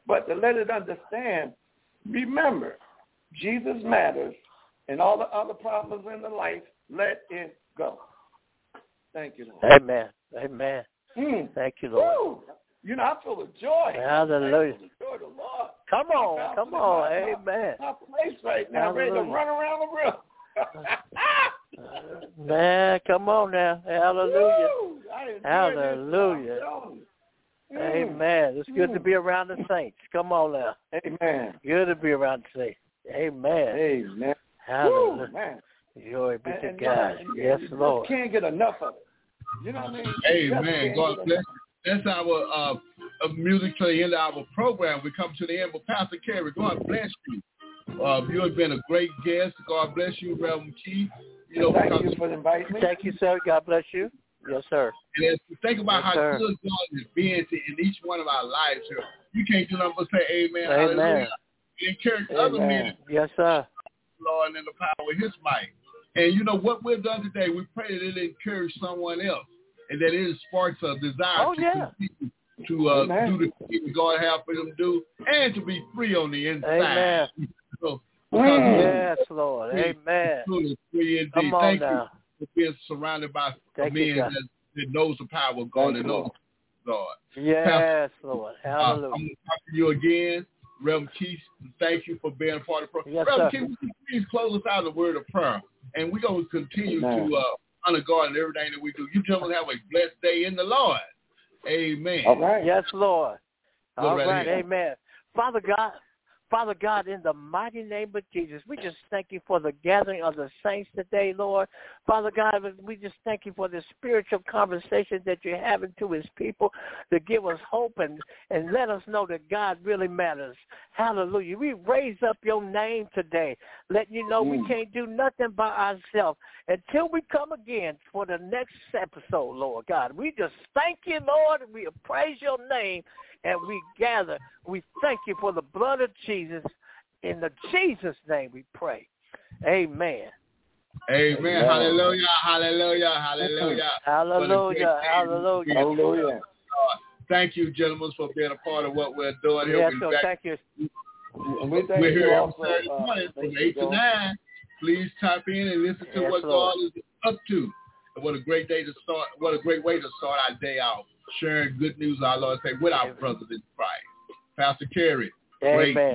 But to let it understand, remember, Jesus matters, and all the other problems in the life, let it go. Thank you, Lord. Amen. Amen. Mm. Thank you, Lord. Woo. You know, I feel the joy. Hallelujah. I feel the joy of the Lord. Come on, come on. My, Amen. My place right now, Hallelujah. ready to run around the room. Man, come on now. Hallelujah. Hallelujah. Mm. Amen. It's good mm. to be around the saints. Come on now. Amen. Good to be around the saints. Amen. Amen. Hallelujah. Amen. Glory be to and, God. And, yes, you Lord. You can't get enough of it. You know what I mean? Amen. God bless. That's our uh, music to the end of our program. We come to the end. But Pastor Currie, God bless you. Uh, you have been a great guest. God bless you, Reverend Keith. You know, thank you for inviting me. Thank you, sir. God bless you. Yes, sir. And as we think about yes, how sir. good God has been in each one of our lives here, you can't do nothing but say amen. Amen. Hallelujah. Encourage amen. other men. Yes, sir. Lord, and in the power of his might. And, you know, what we've done today, we pray that it encourages someone else and that it sparks a desire oh, to yeah. continue to uh, do the things God has for them to do and to be free on the inside. Amen. So, yes, uh, Lord. Amen. Free Come on Thank now. you for being surrounded by Thank men that, that knows the power of God Thank and knows God. Yes, Pastor, Lord. Hallelujah. Uh, I'm going to talk to you again. Reverend Keith, thank you for being a part of the program. Yes, Reverend Keith, would you please close us out of the word of prayer? And we're going to continue Amen. to uh, honor God in everything that we do. You gentlemen have a blessed day in the Lord. Amen. All right. Yes, Lord. Go All right. right. Amen. Father God, Father God, in the mighty name of Jesus, we just thank you for the gathering of the saints today, Lord. Father God, we just thank you for the spiritual conversation that you're having to his people to give us hope and, and let us know that God really matters. Hallelujah. We raise up your name today, letting you know mm. we can't do nothing by ourselves until we come again for the next episode, Lord God. We just thank you, Lord, and we praise your name. And we gather, we thank you for the blood of Jesus. In the Jesus name we pray. Amen. Amen. Amen. Hallelujah. Hallelujah. Hallelujah. Hallelujah. Hallelujah. Hallelujah. Thank you, gentlemen, for being a part of what we're doing here. Yes, so thank you. We're, we're here every Saturday morning from eight to nine. Please type in and listen to yes, what Lord. God is up to. And what a great day to start. What a great way to start our day off. Sharing good news, our Lord, say, with our brothers in Christ. Pastor Currie, amen. Great.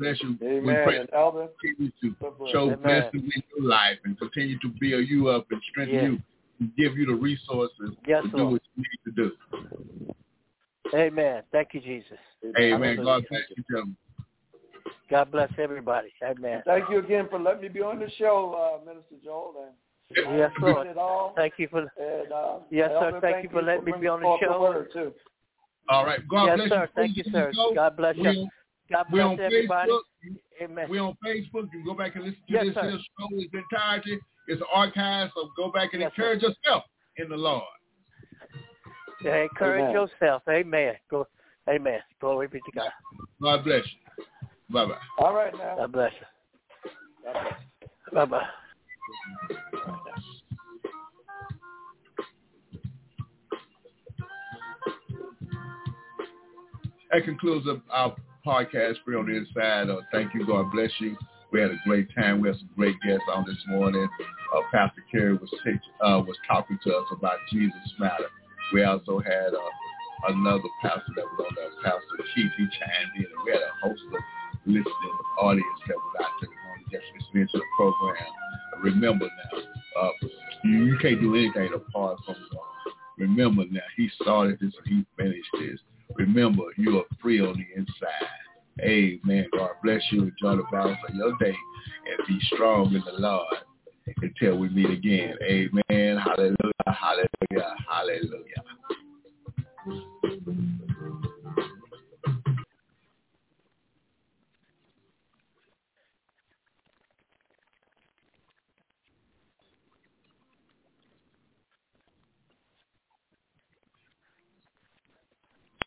Bless you. Amen. We pray and Elder, continue to show amen. blessings in your life and continue to build you up and strengthen yes. you and give you the resources yes, to Lord. do what you need to do. Amen. Thank you, Jesus. Amen. Amen. God bless you, gentlemen. God bless everybody. Amen. Thank you again for letting me be on the show, uh, Minister Joel. And Yes, Lord. Thank you for. And, uh, yes, sir. Thank you for letting me be on the show. All right. God yes, bless sir. you. Thank you, sir. Go. God bless we're you. On, God bless everybody. Facebook. Amen. We're on Facebook. You can go back and listen to yes, this sir. show in its entirety. It's an archive, so go back and yes, encourage sir. yourself in the Lord. Yeah, encourage Amen. yourself. Amen. Go. Amen. Glory be to God. God bless you. Bye-bye. All right, now. God bless you. God bless you. Bye-bye. That concludes our podcast, Free on the Inside. Uh, thank you. God bless you. We had a great time. We had some great guests on this morning. Uh, Pastor Currie was t- uh, was talking to us about Jesus Matters. We also had uh, another pastor that was on there, Pastor Keith. He chimed in, and we had a host of listening audience that was out there just listening to the program. Remember now, uh, you, you can't do anything apart from God. Remember now, He started this and He finished this. Remember, you are free on the inside. Amen. God bless you. Enjoy the balance of your day and be strong in the Lord until we meet again. Amen. Hallelujah. Hallelujah. Hallelujah.